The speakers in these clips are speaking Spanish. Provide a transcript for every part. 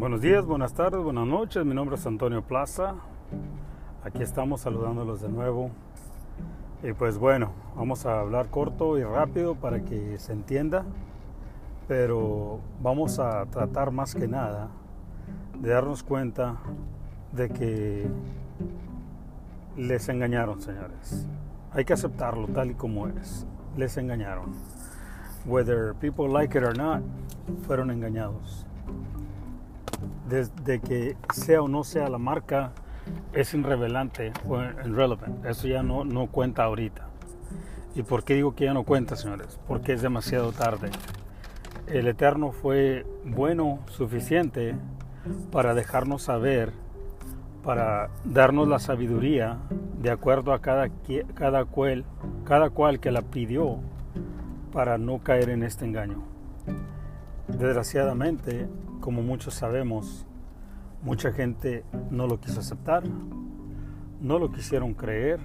Buenos días, buenas tardes, buenas noches. Mi nombre es Antonio Plaza. Aquí estamos saludándolos de nuevo. Y pues bueno, vamos a hablar corto y rápido para que se entienda. Pero vamos a tratar más que nada de darnos cuenta de que les engañaron, señores. Hay que aceptarlo tal y como es. Les engañaron. Whether people like it or not, fueron engañados. Desde que sea o no sea la marca, es irrelevante o irrelevant. Eso ya no cuenta ahorita. ¿Y por qué digo que ya no cuenta, señores? Porque es demasiado tarde. El Eterno fue bueno, suficiente para dejarnos saber, para darnos la sabiduría de acuerdo a cada cual que la pidió, para no caer en este engaño. Desgraciadamente, como muchos sabemos, mucha gente no lo quiso aceptar, no lo quisieron creer,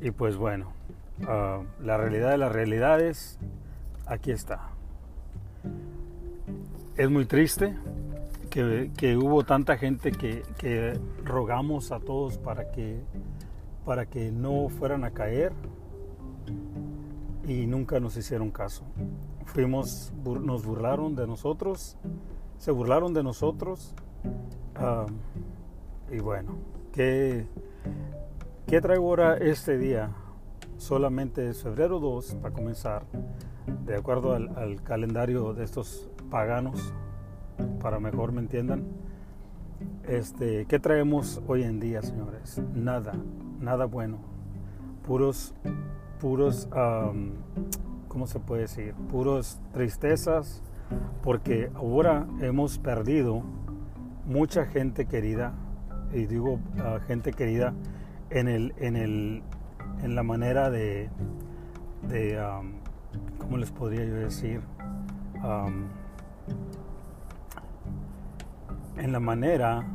y pues bueno, la realidad de las realidades, aquí está. Es muy triste que hubo tanta gente que rogamos a todos para que no fueran a caer, y nunca nos hicieron caso. Nos burlaron de nosotros, se burlaron de nosotros, y bueno, ¿qué traigo ahora este día? Solamente es febrero 2, para comenzar, de acuerdo al calendario de estos paganos, para mejor me entiendan. ¿Qué traemos hoy en día, señores? Nada bueno, puros ¿cómo se puede decir? Puros tristezas, porque ahora hemos perdido mucha gente querida, y digo gente querida en la manera de ¿cómo les podría yo decir? En la manera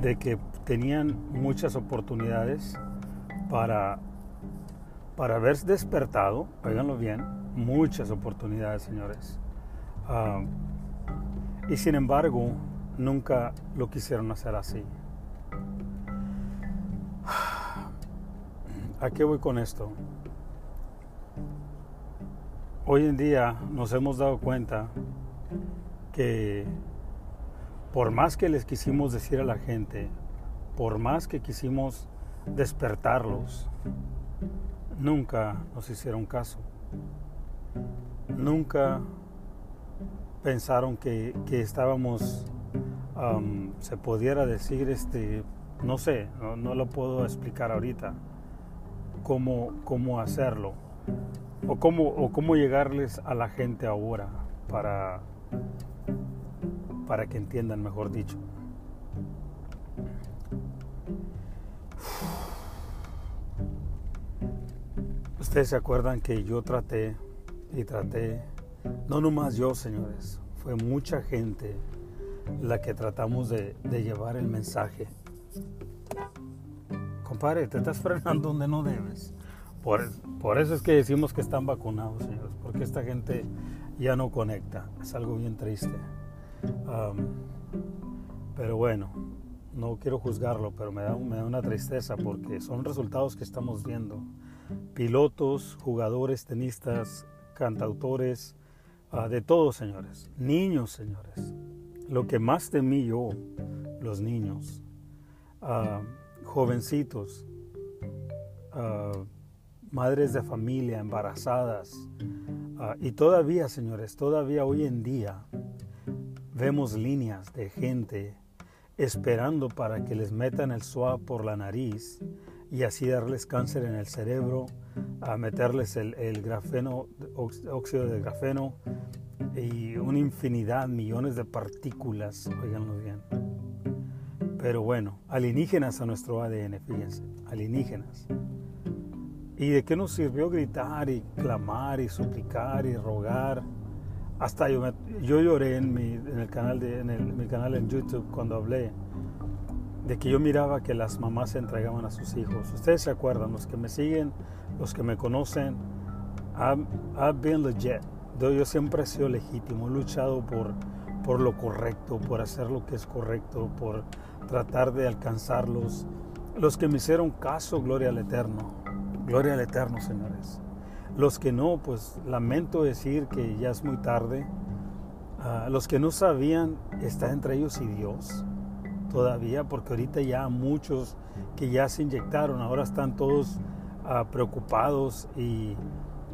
de que tenían muchas oportunidades para haberse despertado, óiganlo bien, muchas oportunidades, señores. Y sin embargo, nunca lo quisieron hacer así. ¿A qué voy con esto? Hoy en día nos hemos dado cuenta que por más que les quisimos decir a la gente, por más que quisimos despertarlos, nunca nos hicieron caso. Nunca pensaron que estábamos, se pudiera decir, no sé, no lo puedo explicar ahorita, cómo hacerlo, o cómo llegarles a la gente ahora para que entiendan, mejor dicho. Ustedes se acuerdan que yo traté, no nomás yo, señores, fue mucha gente la que tratamos de llevar el mensaje. Compadre, te estás frenando donde no debes. Por eso es que decimos que están vacunados, señores, porque esta gente ya no conecta. Es algo bien triste. Pero bueno, no quiero juzgarlo, pero me da una tristeza, porque son resultados que estamos viendo. Pilotos, jugadores, tenistas, cantautores, de todos, señores. Niños, señores. Lo que más temí yo, los niños. Jovencitos. Madres de familia, embarazadas. Y todavía, señores, hoy en día vemos líneas de gente esperando para que les metan el swab por la nariz, y así darles cáncer en el cerebro, a meterles el grafeno, óxido de grafeno, y una infinidad, millones de partículas, óiganlo bien. Pero bueno, alienígenas a nuestro ADN, fíjense, alienígenas. ¿Y de qué nos sirvió gritar y clamar y suplicar y rogar? Hasta yo lloré en mi canal en YouTube cuando hablé de que yo miraba que las mamás se entregaban a sus hijos. Ustedes se acuerdan, los que me siguen, los que me conocen, I've been legit. Yo siempre he sido legítimo, he luchado por, por lo correcto, por hacer lo que es correcto, por tratar de alcanzarlos. Los que me hicieron caso, gloria al Eterno, señores. Los que no, pues lamento decir que ya es muy tarde. Los que no sabían, está entre ellos y Dios todavía, porque ahorita ya muchos que ya se inyectaron, ahora están todos preocupados. Y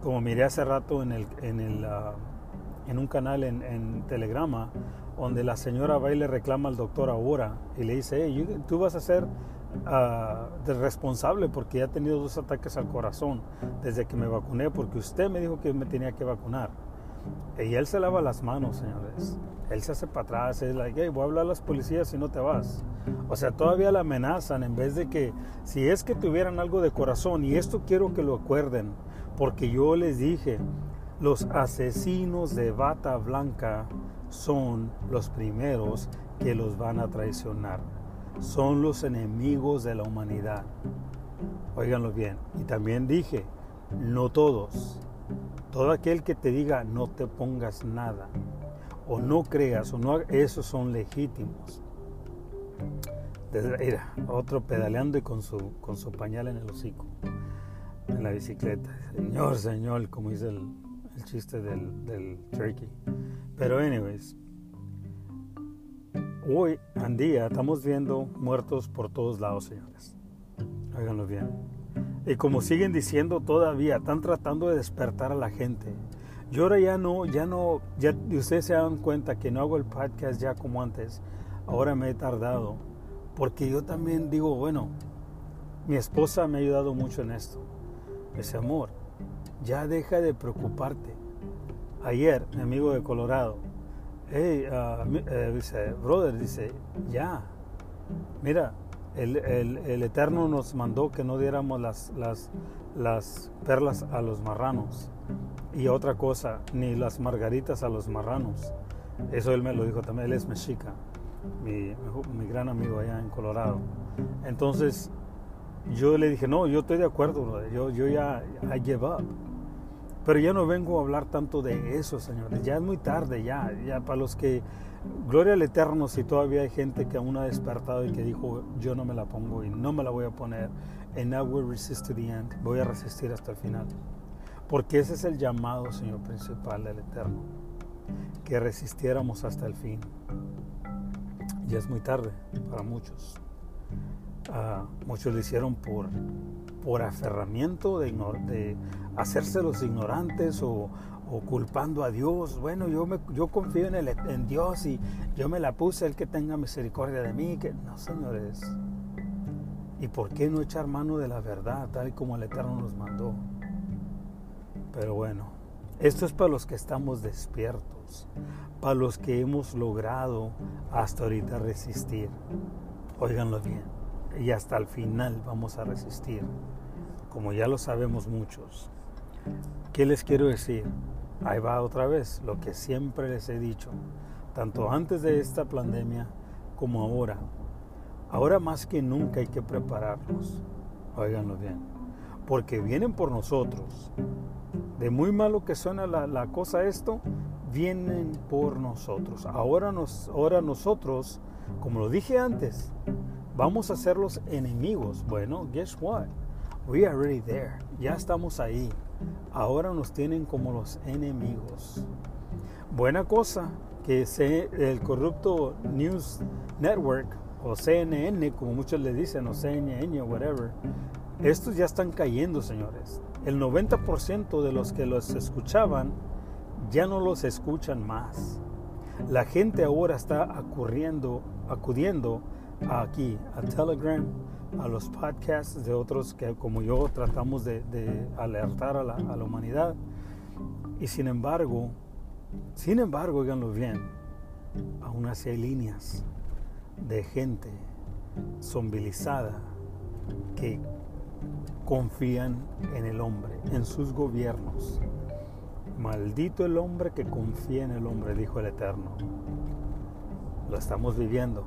como miré hace rato en un canal en Telegrama, donde la señora va y le reclama al doctor ahora y le dice, hey, tú vas a ser responsable porque ya he tenido 2 ataques al corazón desde que me vacuné, porque usted me dijo que me tenía que vacunar. Y él se lava las manos, señores. Él se hace para atrás, es like, hey, voy a hablar a las policías si no te vas. O sea, todavía la amenazan, en vez de que, si es que tuvieran algo de corazón, y esto quiero que lo acuerden, porque yo les dije, los asesinos de bata blanca son los primeros que los van a traicionar. Son los enemigos de la humanidad. Óiganlo bien. Y también dije, no todos. Todo aquel que te diga no te pongas nada, o no creas, o no, esos son legítimos. Mira, otro pedaleando y con su pañal en el hocico, en la bicicleta. Señor, señor, como dice el chiste del turkey. Pero anyways, hoy en día estamos viendo muertos por todos lados, señores. Háganlo bien. Y como siguen diciendo todavía, están tratando de despertar a la gente. Yo ahora ya ustedes se dan cuenta que no hago el podcast ya como antes. Ahora me he tardado, porque yo también digo, bueno, mi esposa me ha ayudado mucho en esto. Ese amor, ya deja de preocuparte. Ayer, mi amigo de Colorado, hey, dice, brother, dice, ya, mira, El Eterno nos mandó que no diéramos las perlas a los marranos, y otra cosa, ni las margaritas a los marranos. Eso él me lo dijo también. Él es mexica, mi gran amigo allá en Colorado. Entonces yo le dije, no, yo estoy de acuerdo, brother. Yo ya, I give up. Pero ya no vengo a hablar tanto de eso, señores. Ya es muy tarde, ya para los que, gloria al Eterno, si todavía hay gente que aún ha despertado y que dijo, yo no me la pongo y no me la voy a poner, and I will resist to the end, voy a resistir hasta el final. Porque ese es el llamado, Señor, principal del Eterno, que resistiéramos hasta el fin. Ya es muy tarde para muchos. Muchos lo hicieron por aferramiento de hacerse los ignorantes, o culpando a Dios. Bueno, yo confío en Dios y yo me la puse, el que tenga misericordia de mí. Que no, señores. ¿Y por qué no echar mano de la verdad tal y como el Eterno nos mandó? Pero bueno, esto es para los que estamos despiertos, para los que hemos logrado hasta ahorita resistir. Óiganlo bien. Y hasta el final vamos a resistir, como ya lo sabemos muchos. ¿Qué les quiero decir? Ahí va otra vez lo que siempre les he dicho, tanto antes de esta pandemia como ahora. Ahora más que nunca hay que prepararnos, óiganlo bien, porque vienen por nosotros. De muy malo que suena la cosa esto, vienen por nosotros. Ahora nosotros, como lo dije antes, vamos a ser los enemigos. Bueno, guess what? We are already there. Ya estamos ahí. Ahora nos tienen como los enemigos. Buena cosa que el corrupto News Network, o CNN, como muchos le dicen, o CNN, whatever, estos ya están cayendo, señores. El 90% de los que los escuchaban ya no los escuchan más. La gente ahora está acudiendo aquí a Telegram, a los podcasts de otros que como yo tratamos de alertar a la humanidad. Y sin embargo, oiganlo bien, aún así hay líneas de gente zombilizada que confían en el hombre, en sus gobiernos. Maldito el hombre que confía en el hombre, dijo el Eterno. Lo estamos viviendo.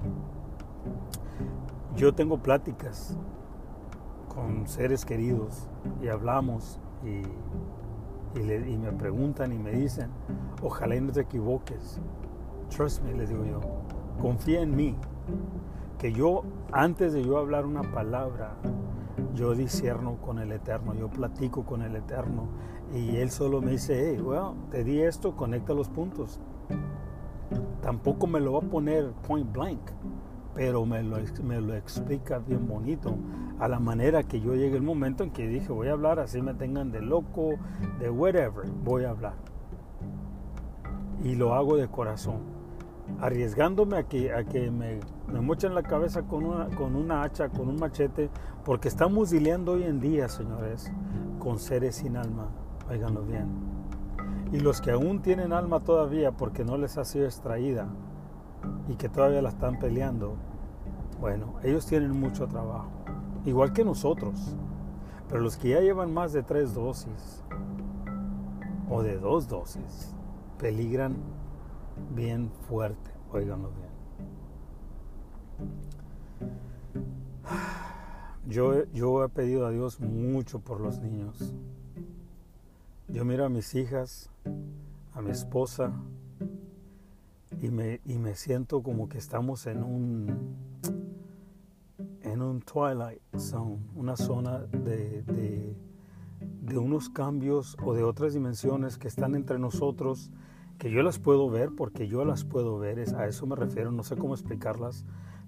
Yo tengo pláticas con seres queridos y hablamos y me preguntan y me dicen, ojalá y no te equivoques. Trust me, les digo yo. Confía en mí. Que yo, antes de yo hablar una palabra, yo discierno con el Eterno, yo platico con el Eterno. Y Él solo me dice, hey, well, te di esto, conecta los puntos. Tampoco me lo va a poner point blank, pero me lo explica bien bonito, a la manera que yo llegué el momento en que dije, voy a hablar, así me tengan de loco, de whatever, voy a hablar. Y lo hago de corazón, arriesgándome a que me mochen la cabeza con una hacha, con un machete, porque estamos dileando hoy en día, señores, con seres sin alma, óiganlo bien. Y los que aún tienen alma todavía porque no les ha sido extraída y que todavía la están peleando, bueno, ellos tienen mucho trabajo, igual que nosotros. Pero los que ya llevan más de 3 dosis o de 2 dosis, peligran bien fuerte, óiganlo bien. Yo he pedido a Dios mucho por los niños. Yo miro a mis hijas, a mi esposa, y me siento como que estamos en un twilight zone, una zona de unos cambios o de otras dimensiones que están entre nosotros, que yo las puedo ver, porque yo las puedo ver, a eso me refiero, no sé cómo explicarlas,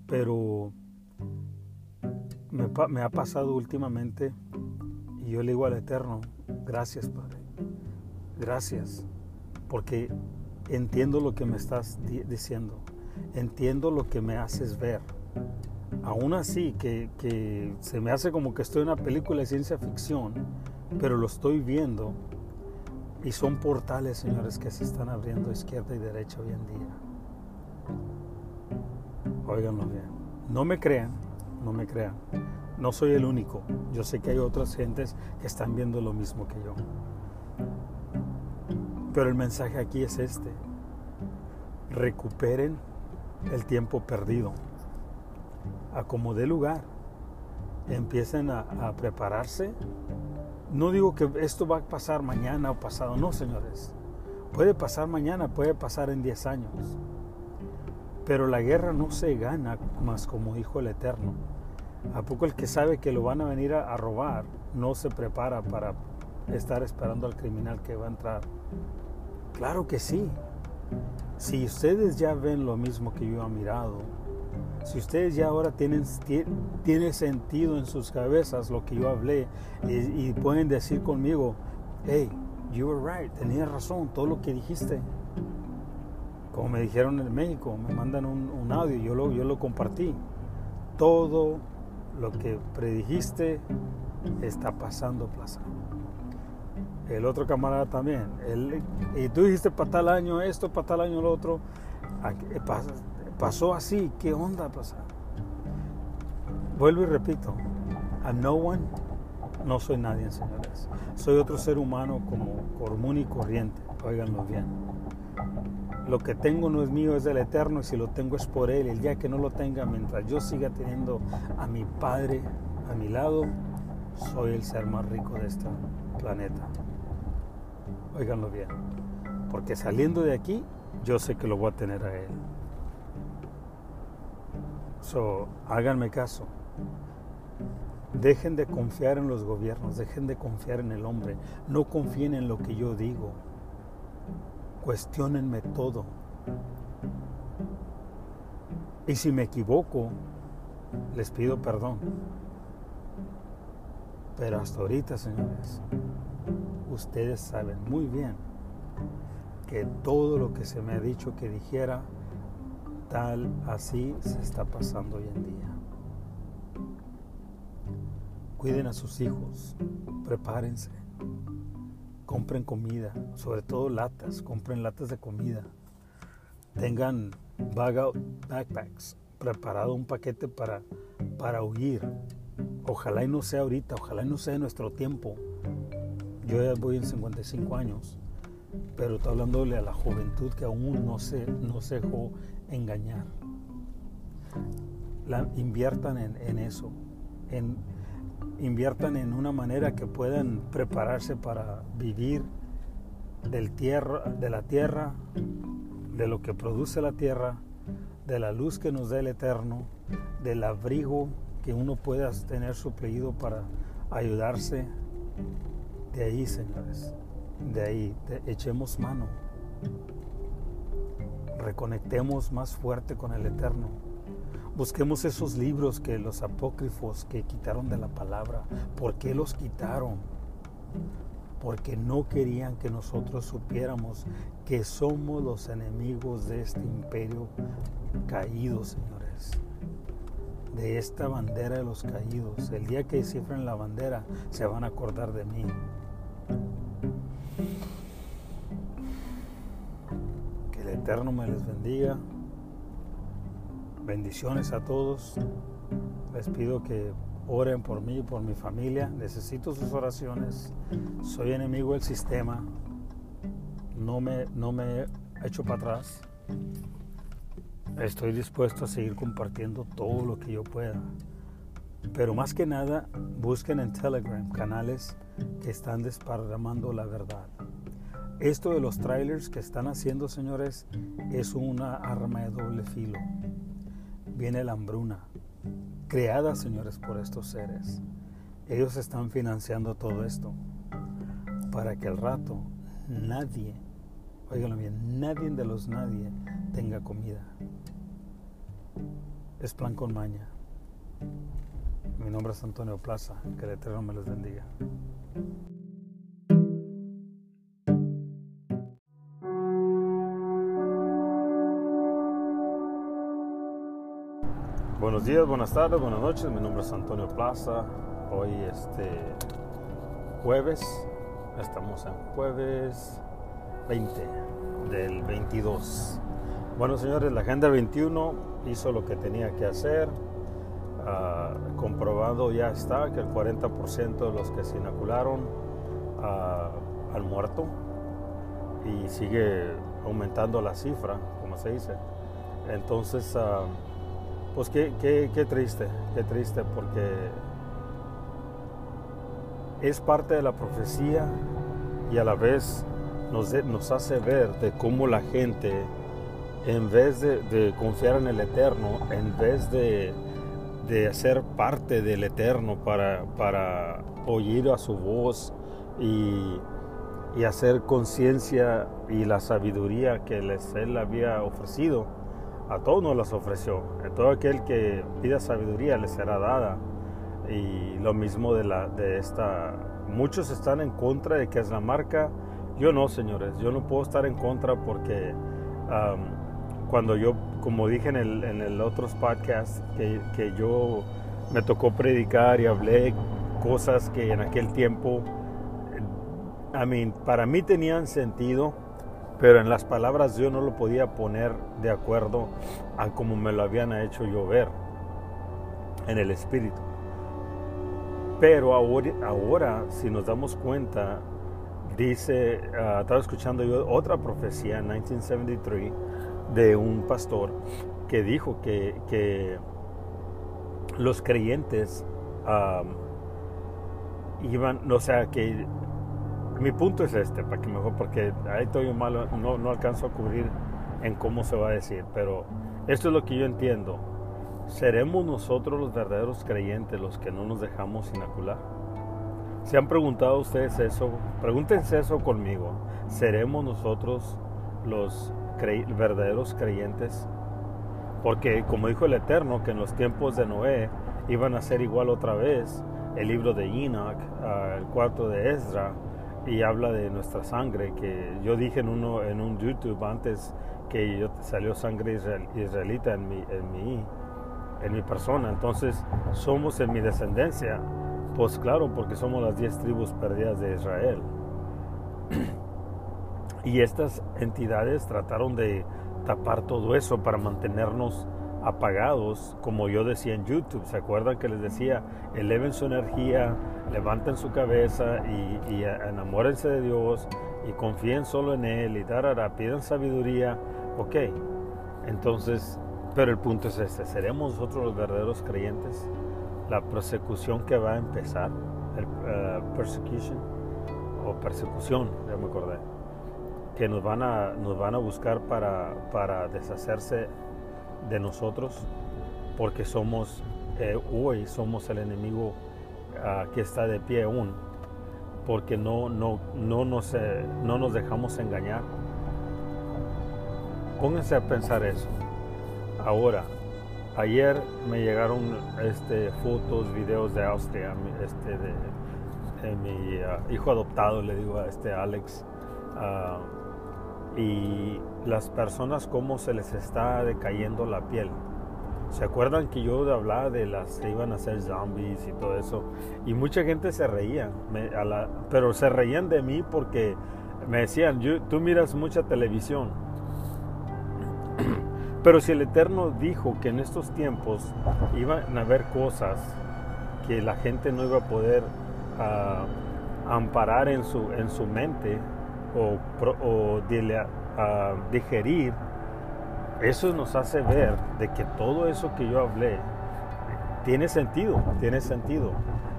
pero me ha pasado últimamente, y yo le digo al Eterno, gracias, Padre, gracias, porque entiendo lo que me estás diciendo, entiendo lo que me haces ver, aún así que se me hace como que estoy en una película de ciencia ficción, pero lo estoy viendo. Y son portales, señores, que se están abriendo izquierda y derecha hoy en día. Óiganlo bien. No me crean. No soy el único. Yo sé que hay otras gentes que están viendo lo mismo que yo. Pero el mensaje aquí es este. Recuperen el tiempo perdido. Acomodé lugar. Empiecen a prepararse. No digo que esto va a pasar mañana o pasado, no, señores. Puede pasar mañana, puede pasar en 10 años. Pero la guerra no se gana más, como dijo el Eterno. ¿A poco el que sabe que lo van a venir a robar no se prepara para estar esperando al criminal que va a entrar? Claro que sí. Si ustedes ya ven lo mismo que yo he mirado, si ustedes ya ahora tiene sentido en sus cabezas lo que yo hablé y pueden decir conmigo, hey, you were right, tenías razón, todo lo que dijiste. Como me dijeron en México, me mandan un audio, yo lo compartí. Todo lo que predijiste está pasando, Plaza. El otro camarada también. Y tú dijiste para tal año esto, para tal año lo otro. Pasó así, ¿qué onda, Plaza? Vuelvo y repito, a no one, no soy nadie, señores. Soy otro ser humano como común y corriente, óiganlo bien. Lo que tengo no es mío, es del Eterno, y si lo tengo es por Él. El día que no lo tenga, mientras yo siga teniendo a mi Padre a mi lado, soy el ser más rico de este planeta. Óiganlo bien, porque saliendo de aquí, yo sé que lo voy a tener a Él. So, háganme caso. Dejen de confiar en los gobiernos, dejen de confiar en el hombre. No confíen en lo que yo digo. Cuestiónenme todo. Y si me equivoco, les pido perdón. Pero hasta ahorita, señores, ustedes saben muy bien que todo lo que se me ha dicho que dijera, tal así se está pasando hoy en día. Cuiden a sus hijos, prepárense, compren comida, sobre todo latas, compren latas de comida, tengan backpacks, preparado un paquete para huir. Ojalá y no sea ahorita, ojalá y no sea en nuestro tiempo. Yo ya voy en 55 años, pero estoy hablándole a la juventud que aún no se dejó engañar. Inviertan en eso, inviertan en una manera que puedan prepararse para vivir de la tierra, de lo que produce la tierra, de la luz que nos da el Eterno, del abrigo que uno pueda tener suplido para ayudarse. De ahí, señores, de ahí, echemos mano, reconectemos más fuerte con el Eterno, busquemos esos libros que los apócrifos que quitaron de la palabra. ¿Por qué los quitaron? Porque no querían que nosotros supiéramos que somos los enemigos de este imperio caído, señores, de esta bandera de los caídos. El día que descifren la bandera se van a acordar de mí. Que el Eterno me les bendiga. Bendiciones a todos. Les pido que oren por mí y por mi familia. Necesito sus oraciones. Soy enemigo del sistema. No me echo para atrás. Estoy dispuesto a seguir compartiendo todo lo que yo pueda. Pero más que nada, busquen en Telegram canales que están desparramando la verdad. Esto de los trailers que están haciendo, señores, es una arma de doble filo. Viene la hambruna creada, señores, por estos seres. Ellos están financiando todo esto para que al rato nadie, oiganlo bien, nadie de los nadie tenga comida. Es plan con maña. Mi nombre es Antonio Plaza. Que el Eterno me los bendiga. Buenos días, buenas tardes, buenas noches. Mi nombre es Antonio Plaza. Hoy jueves, estamos en jueves 20 del 22. Bueno, señores, la Agenda 21 hizo lo que tenía que hacer. Comprobado ya está que el 40% de los que se inocularon han muerto, y sigue aumentando la cifra, como se dice. Entonces, pues qué triste, porque es parte de la profecía y a la vez nos hace ver de cómo la gente, en vez de confiar en el Eterno, en vez de hacer parte del Eterno para oír a su voz y hacer conciencia y la sabiduría que Él había ofrecido, a todos nos las ofreció. Todo aquel que pida sabiduría le será dada. Y lo mismo de esta. Muchos están en contra de que es la marca. Yo no, señores, yo no puedo estar en contra porque cuando yo, como dije en el otro podcast, que yo me tocó predicar y hablé cosas que en aquel tiempo, para mí tenían sentido, pero en las palabras yo no lo podía poner de acuerdo a como me lo habían hecho yo ver en el espíritu. Pero ahora si nos damos cuenta, dice, estaba escuchando yo otra profecía en 1973 de un pastor que dijo que los creyentes iban, o sea, que mi punto es para que mejor, porque ahí estoy malo, no alcanzo a cubrir en cómo se va a decir, pero esto es lo que yo entiendo. ¿Seremos nosotros los verdaderos creyentes los que no nos dejamos inocular? ¿Se han preguntado ustedes eso? Pregúntense eso conmigo. ¿Seremos nosotros los verdaderos creyentes? Porque como dijo el Eterno, que en los tiempos de Noé iban a ser igual otra vez, el libro de Enoch, el cuarto de Ezra, y habla de nuestra sangre, que yo dije en un YouTube antes que salió sangre israelita en mi persona. Entonces somos en mi descendencia, pues claro, porque somos las 10 tribus perdidas de Israel. Y estas entidades trataron de tapar todo eso para mantenernos apagados, como yo decía en YouTube. ¿Se acuerdan que les decía, eleven su energía, levanten su cabeza y enamórense de Dios y confíen solo en Él y pidan sabiduría? Ok, entonces, pero el punto es ¿seremos nosotros los verdaderos creyentes? La persecución que va a empezar, persecución, que nos van a buscar para deshacerse de nosotros, porque somos, hoy somos el enemigo que está de pie aún, porque no nos dejamos engañar. Pónganse a pensar eso. Ahora, ayer me llegaron fotos, videos de Austria, de mi hijo adoptado, le digo a Alex, y las personas cómo se les está decayendo la piel. ¿Se acuerdan que yo hablaba de las que iban a ser zombies y todo eso? Y mucha gente se reía, pero se reían de mí porque me decían, tú miras mucha televisión. Pero si el Eterno dijo que en estos tiempos iban a haber cosas que la gente no iba a poder amparar en su mente o digerir, eso nos hace ver de que todo eso que yo hablé tiene sentido.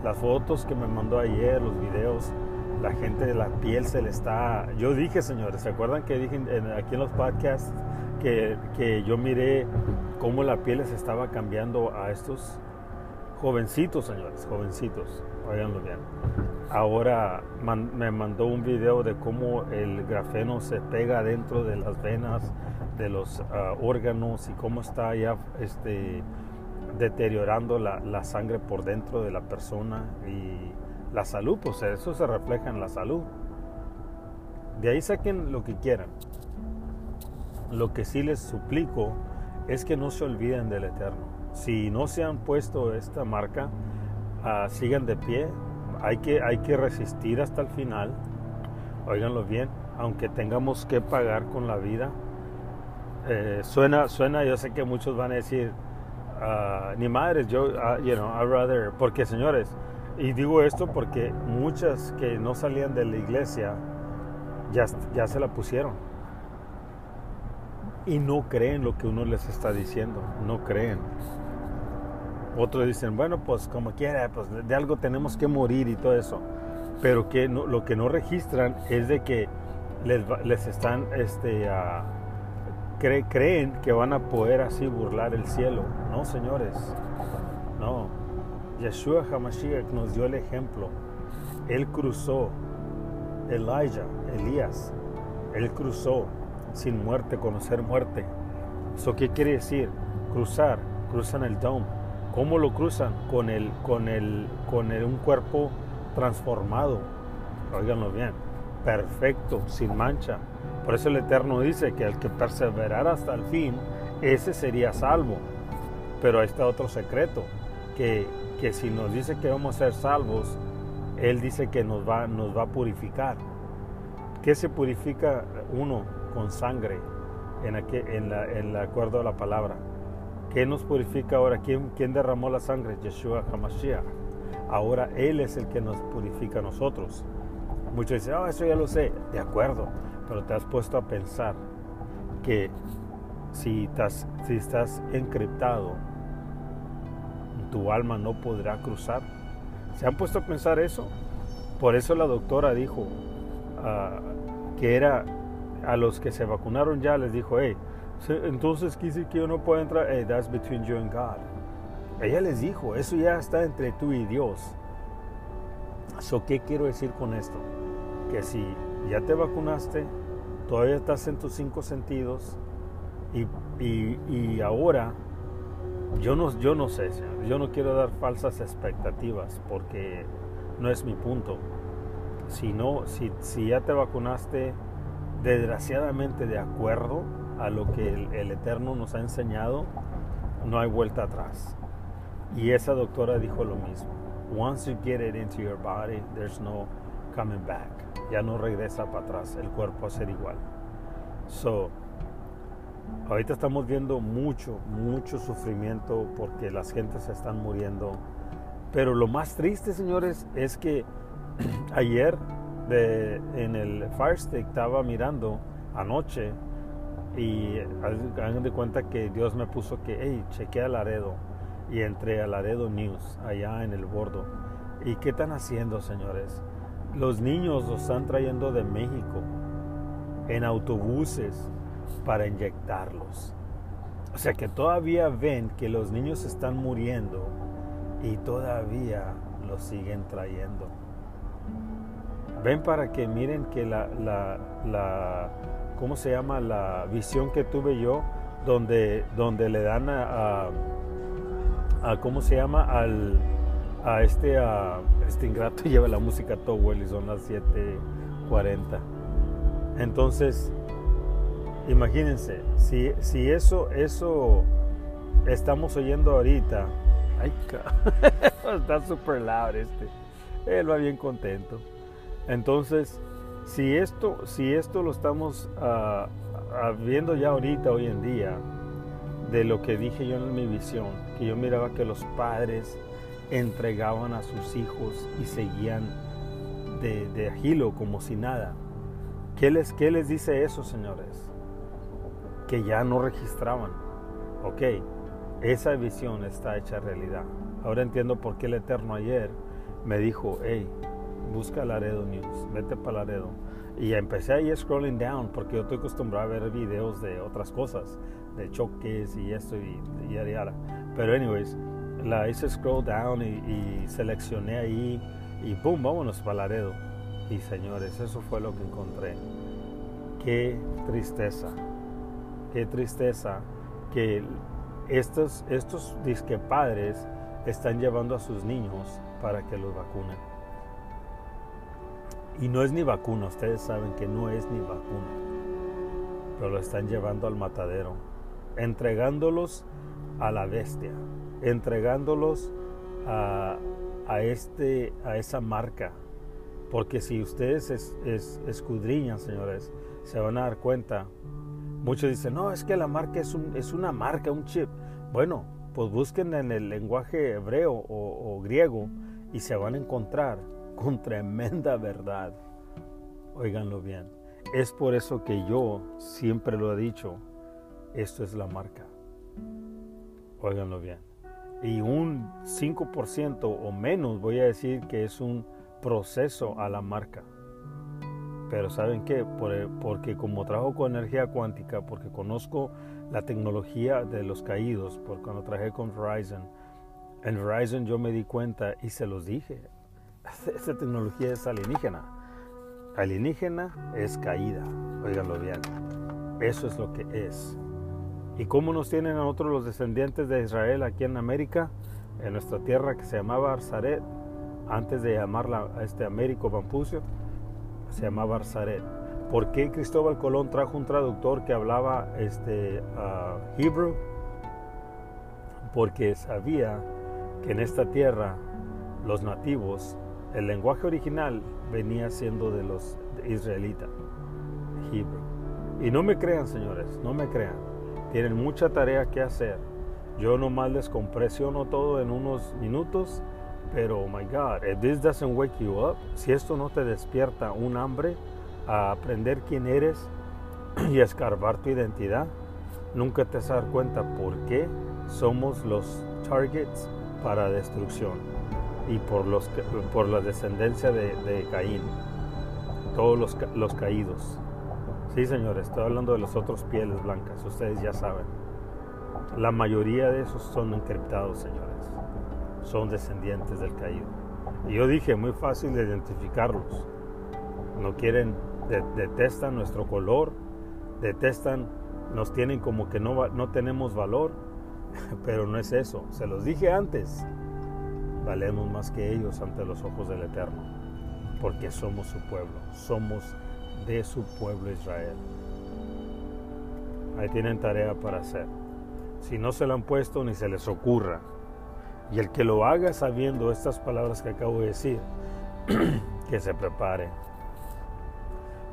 Las fotos que me mandó ayer, los videos, la gente de la piel se le está... Yo dije, señores, ¿se acuerdan que dije aquí en los podcasts que yo miré cómo la piel les estaba cambiando a estos jovencitos, señores, jovencitos? Óiganlo bien. Ahora me mandó un video de cómo el grafeno se pega dentro de las venas, de los órganos, y cómo está ya deteriorando la sangre por dentro de la persona, y la salud, pues eso se refleja en la salud. De ahí saquen lo que quieran. Lo que sí les suplico es que no se olviden del Eterno. Si no se han puesto esta marca, sigan de pie. Hay que resistir hasta el final. Óiganlo bien, aunque tengamos que pagar con la vida. Suena, yo sé que muchos van a decir, ni madres, yo, I'd rather, porque, señores, y digo esto porque muchas que no salían de la iglesia ya se la pusieron y no creen lo que uno les está diciendo, no creen. Otros dicen, bueno, pues como quiera, pues de algo tenemos que morir y todo eso, pero que no, lo que no registran es de que les están creen que van a poder así burlar el cielo. No, señores, no. Yeshua Hamashiach nos dio el ejemplo. Él cruzó. Elijah, Elías, él cruzó sin muerte, conocer muerte. ¿Eso qué quiere decir? Cruzar. Cruzan el Dom. ¿Cómo lo cruzan? Con un cuerpo transformado. Óiganlo bien. Perfecto, sin mancha. Por eso el Eterno dice que el que perseverara hasta el fin, ese sería salvo. Pero ahí está otro secreto, que si nos dice que vamos a ser salvos, Él dice que nos va a purificar. ¿Qué se purifica uno? Con sangre, en el acuerdo a la palabra. ¿Qué nos purifica ahora? ¿Quién derramó la sangre? Yeshua Hamashiach. Ahora Él es el que nos purifica a nosotros. Muchos dicen, eso ya lo sé. De acuerdo. Pero te has puesto a pensar que si estás encriptado, tu alma no podrá cruzar. ¿Se han puesto a pensar eso? Por eso la doctora dijo que era a los que se vacunaron ya, les dijo, hey, entonces quise que yo no pueda entrar. Hey, that's between you and God. Ella les dijo, eso ya está entre tú y Dios. So, ¿qué quiero decir con esto? Que si ya te vacunaste, todavía estás en tus 5 sentidos y ahora yo no sé, señor, yo no quiero dar falsas expectativas porque no es mi punto. Si ya te vacunaste, desgraciadamente, de acuerdo a lo que el Eterno nos ha enseñado, no hay vuelta atrás. Y esa doctora dijo lo mismo. Once you get it into your body, there's no coming back. Ya no regresa para atrás, el cuerpo va a ser igual. So, ahorita estamos viendo mucho sufrimiento porque las gentes se están muriendo. Pero lo más triste, señores, es que ayer en el Fire Stick estaba mirando anoche y hagan de cuenta que Dios me puso que, hey, chequea Laredo, y entré a Laredo News, allá en el bordo. ¿Y qué están haciendo, señores? Los niños los están trayendo de México. en autobuses para inyectarlos. O sea que todavía ven que los niños están muriendo y todavía los siguen trayendo. Ven para que miren que ¿cómo se llama? La visión que tuve yo, donde le dan ¿cómo se llama? Este ingrato lleva la música todo well y son las 7:40. Entonces, imagínense, si eso estamos oyendo ahorita. Ay, está súper loud este. Él va bien contento. Entonces, si esto lo estamos viendo ya ahorita, hoy en día, de lo que dije yo en mi visión, que yo miraba que los padres entregaban a sus hijos y seguían de hilo como si nada. ¿Qué les dice eso, señores? Que ya no registraban. Ok, esa visión está hecha realidad. Ahora entiendo por qué el Eterno ayer me dijo, hey, busca Laredo News, vete para Laredo. Y empecé ahí scrolling down, porque yo estoy acostumbrado a ver videos de otras cosas, de choques y esto y yada. Pero anyways, la hice scroll down y seleccioné ahí y boom, vámonos para Laredo. Y señores, eso fue lo que encontré. Qué tristeza que estos disque padres están llevando a sus niños para que los vacunen. Y no es ni vacuna, ustedes saben que no es ni vacuna, pero lo están llevando al matadero, entregándolos a la bestia, entregándolos a esa marca. Porque si ustedes escudriñan, señores, se van a dar cuenta. Muchos dicen, no, es que la marca es una marca, un chip. Bueno, pues busquen en el lenguaje hebreo o griego y se van a encontrar con tremenda verdad. Óiganlo bien. Es por eso que yo siempre lo he dicho, esto es la marca. Óiganlo bien. Y un 5% o menos voy a decir que es un proceso a la marca. Pero ¿saben qué? Porque como trabajo con energía cuántica, porque conozco la tecnología de los caídos, porque cuando trabajé con Verizon, en Verizon yo me di cuenta y se los dije, esta tecnología es alienígena. Alienígena es caída, óiganlo bien. Eso es lo que es. ¿Y cómo nos tienen a nosotros los descendientes de Israel aquí en América, en nuestra tierra que se llamaba Arzaret, antes de llamarla Américo Bampucio? Se llamaba Arzaret. ¿Por qué Cristóbal Colón trajo un traductor que hablaba hebreo? Porque sabía que en esta tierra los nativos, el lenguaje original venía siendo de los israelitas, hebreo. Y no me crean, señores, no me crean. Tienen mucha tarea que hacer. Yo nomás les compresiono todo en unos minutos. Pero, oh my God, if this doesn't wake you up, si esto no te despierta un hambre a aprender quién eres y a escarbar tu identidad, nunca te vas a dar cuenta por qué somos los targets para destrucción y por la descendencia de Caín, todos los caídos. Sí, señores, estoy hablando de los otros pieles blancas, ustedes ya saben. La mayoría de esos son encriptados, señores. Son descendientes del caído. Y yo dije, muy fácil de identificarlos. No quieren, detestan nuestro color, detestan, nos tienen como que no tenemos valor, pero no es eso. Se los dije antes, valemos más que ellos ante los ojos del Eterno, porque somos su pueblo, somos de su pueblo Israel. Ahí tienen tarea para hacer. Si no se la han puesto, ni se les ocurra. Y el que lo haga sabiendo estas palabras que acabo de decir, que se prepare.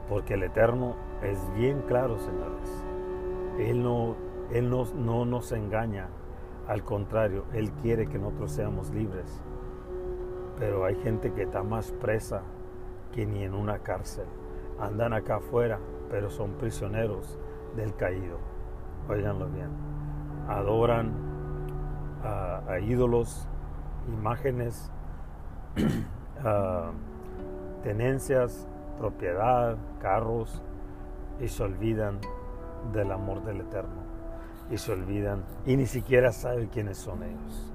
Porque el Eterno es bien claro, señores. Él no nos engaña. Al contrario, Él quiere que nosotros seamos libres. Pero hay gente que está más presa que ni en una cárcel. Andan acá afuera, pero son prisioneros del caído. Óiganlo bien. Adoran a ídolos, imágenes, tenencias, propiedad, carros, y se olvidan del amor del Eterno, y se olvidan y ni siquiera saben quiénes son ellos,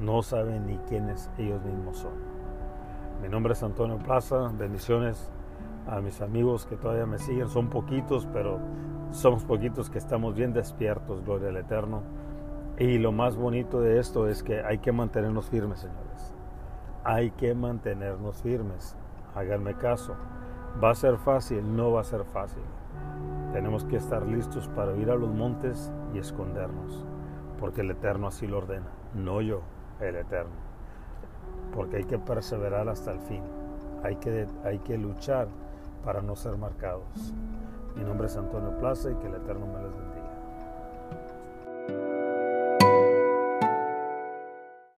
no saben ni quiénes ellos mismos son. Mi nombre es Antonio Plaza, bendiciones a mis amigos que todavía me siguen, son poquitos, pero somos poquitos que estamos bien despiertos, gloria al Eterno. Y lo más bonito de esto es que hay que mantenernos firmes, señores. Hay que mantenernos firmes. Háganme caso. ¿Va a ser fácil? No va a ser fácil. Tenemos que estar listos para ir a los montes y escondernos, porque el Eterno así lo ordena. No yo, el Eterno. Porque hay que perseverar hasta el fin. Hay que luchar para no ser marcados. Mi nombre es Antonio Plaza y que el Eterno me los bendiga.